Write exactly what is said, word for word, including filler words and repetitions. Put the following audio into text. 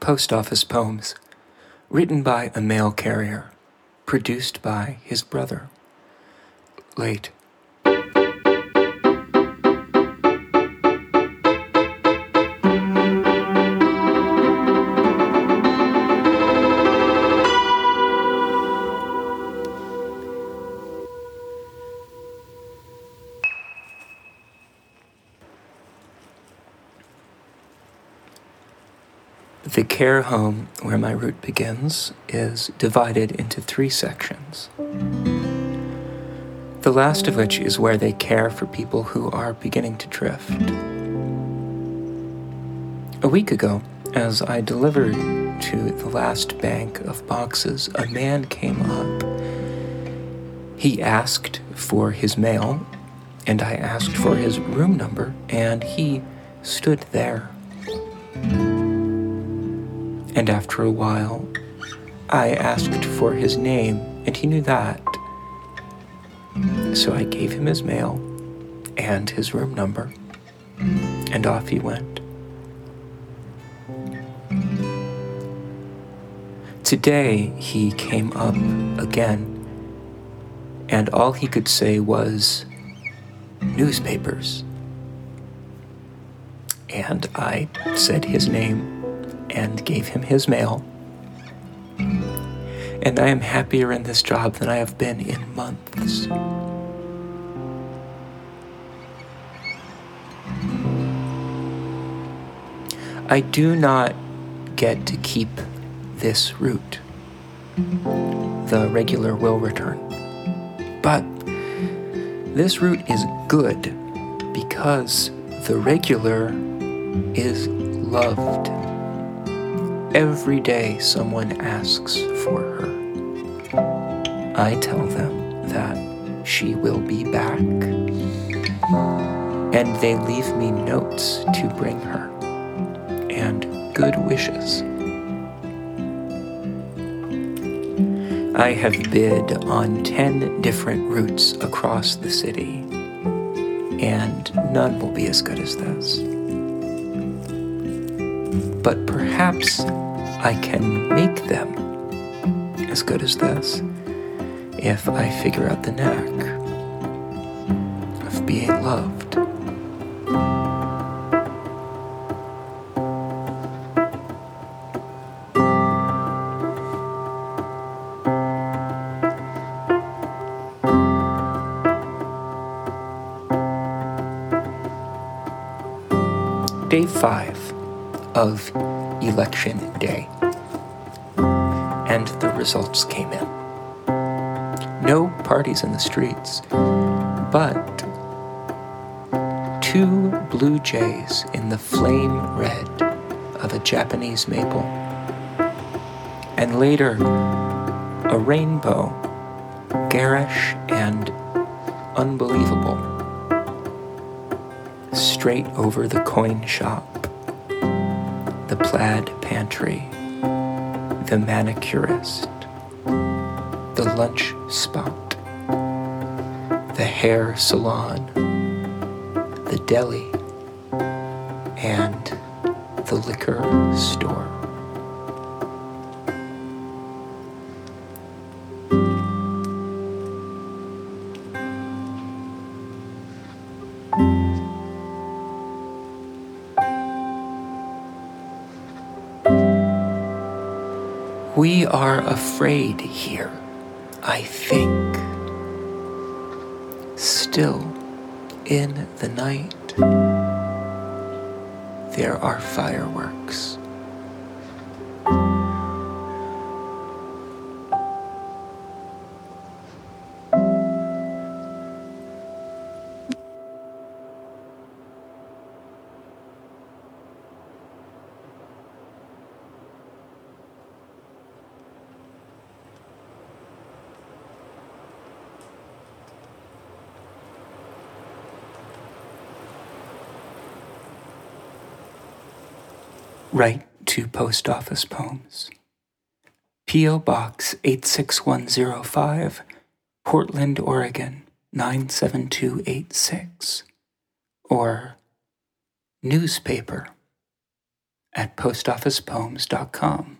Post Office Poems, written by a mail carrier, produced by his brother. Late. The care home, where my route begins, is divided into three sections. The last of which is where they care for people who are beginning to drift. A week ago, as I delivered to the last bank of boxes, a man came up. He asked for his mail, and I asked for his room number, and he stood there. And after a while, I asked for his name, and he knew that. So I gave him his mail and his room number, and off he went. Today, he came up again, and all he could say was, newspapers. And I said his name and gave him his mail. And I am happier in this job than I have been in months. I do not get to keep this route. The regular will return. But this route is good because the regular is loved. Every day someone asks for her. I tell them that she will be back, and they leave me notes to bring her, and good wishes. I have bid on ten different routes across the city, and none will be as good as this. But perhaps I can make them as good as this if I figure out the knack of being loved. Day five of election day, and the results came in. No parties in the streets, but two blue jays in the flame red of a Japanese maple, and later a rainbow, garish and unbelievable, straight over the coin shop, the Plaid Pantry, the manicurist, the lunch spot, the hair salon, the deli, and the liquor store. We are afraid here, I think. Still, in the night, there are fireworks. Write to Post Office Poems. P O. Box eight six one zero five, Portland, Oregon nine seven two eight six, or newspaper at post office poems dot com.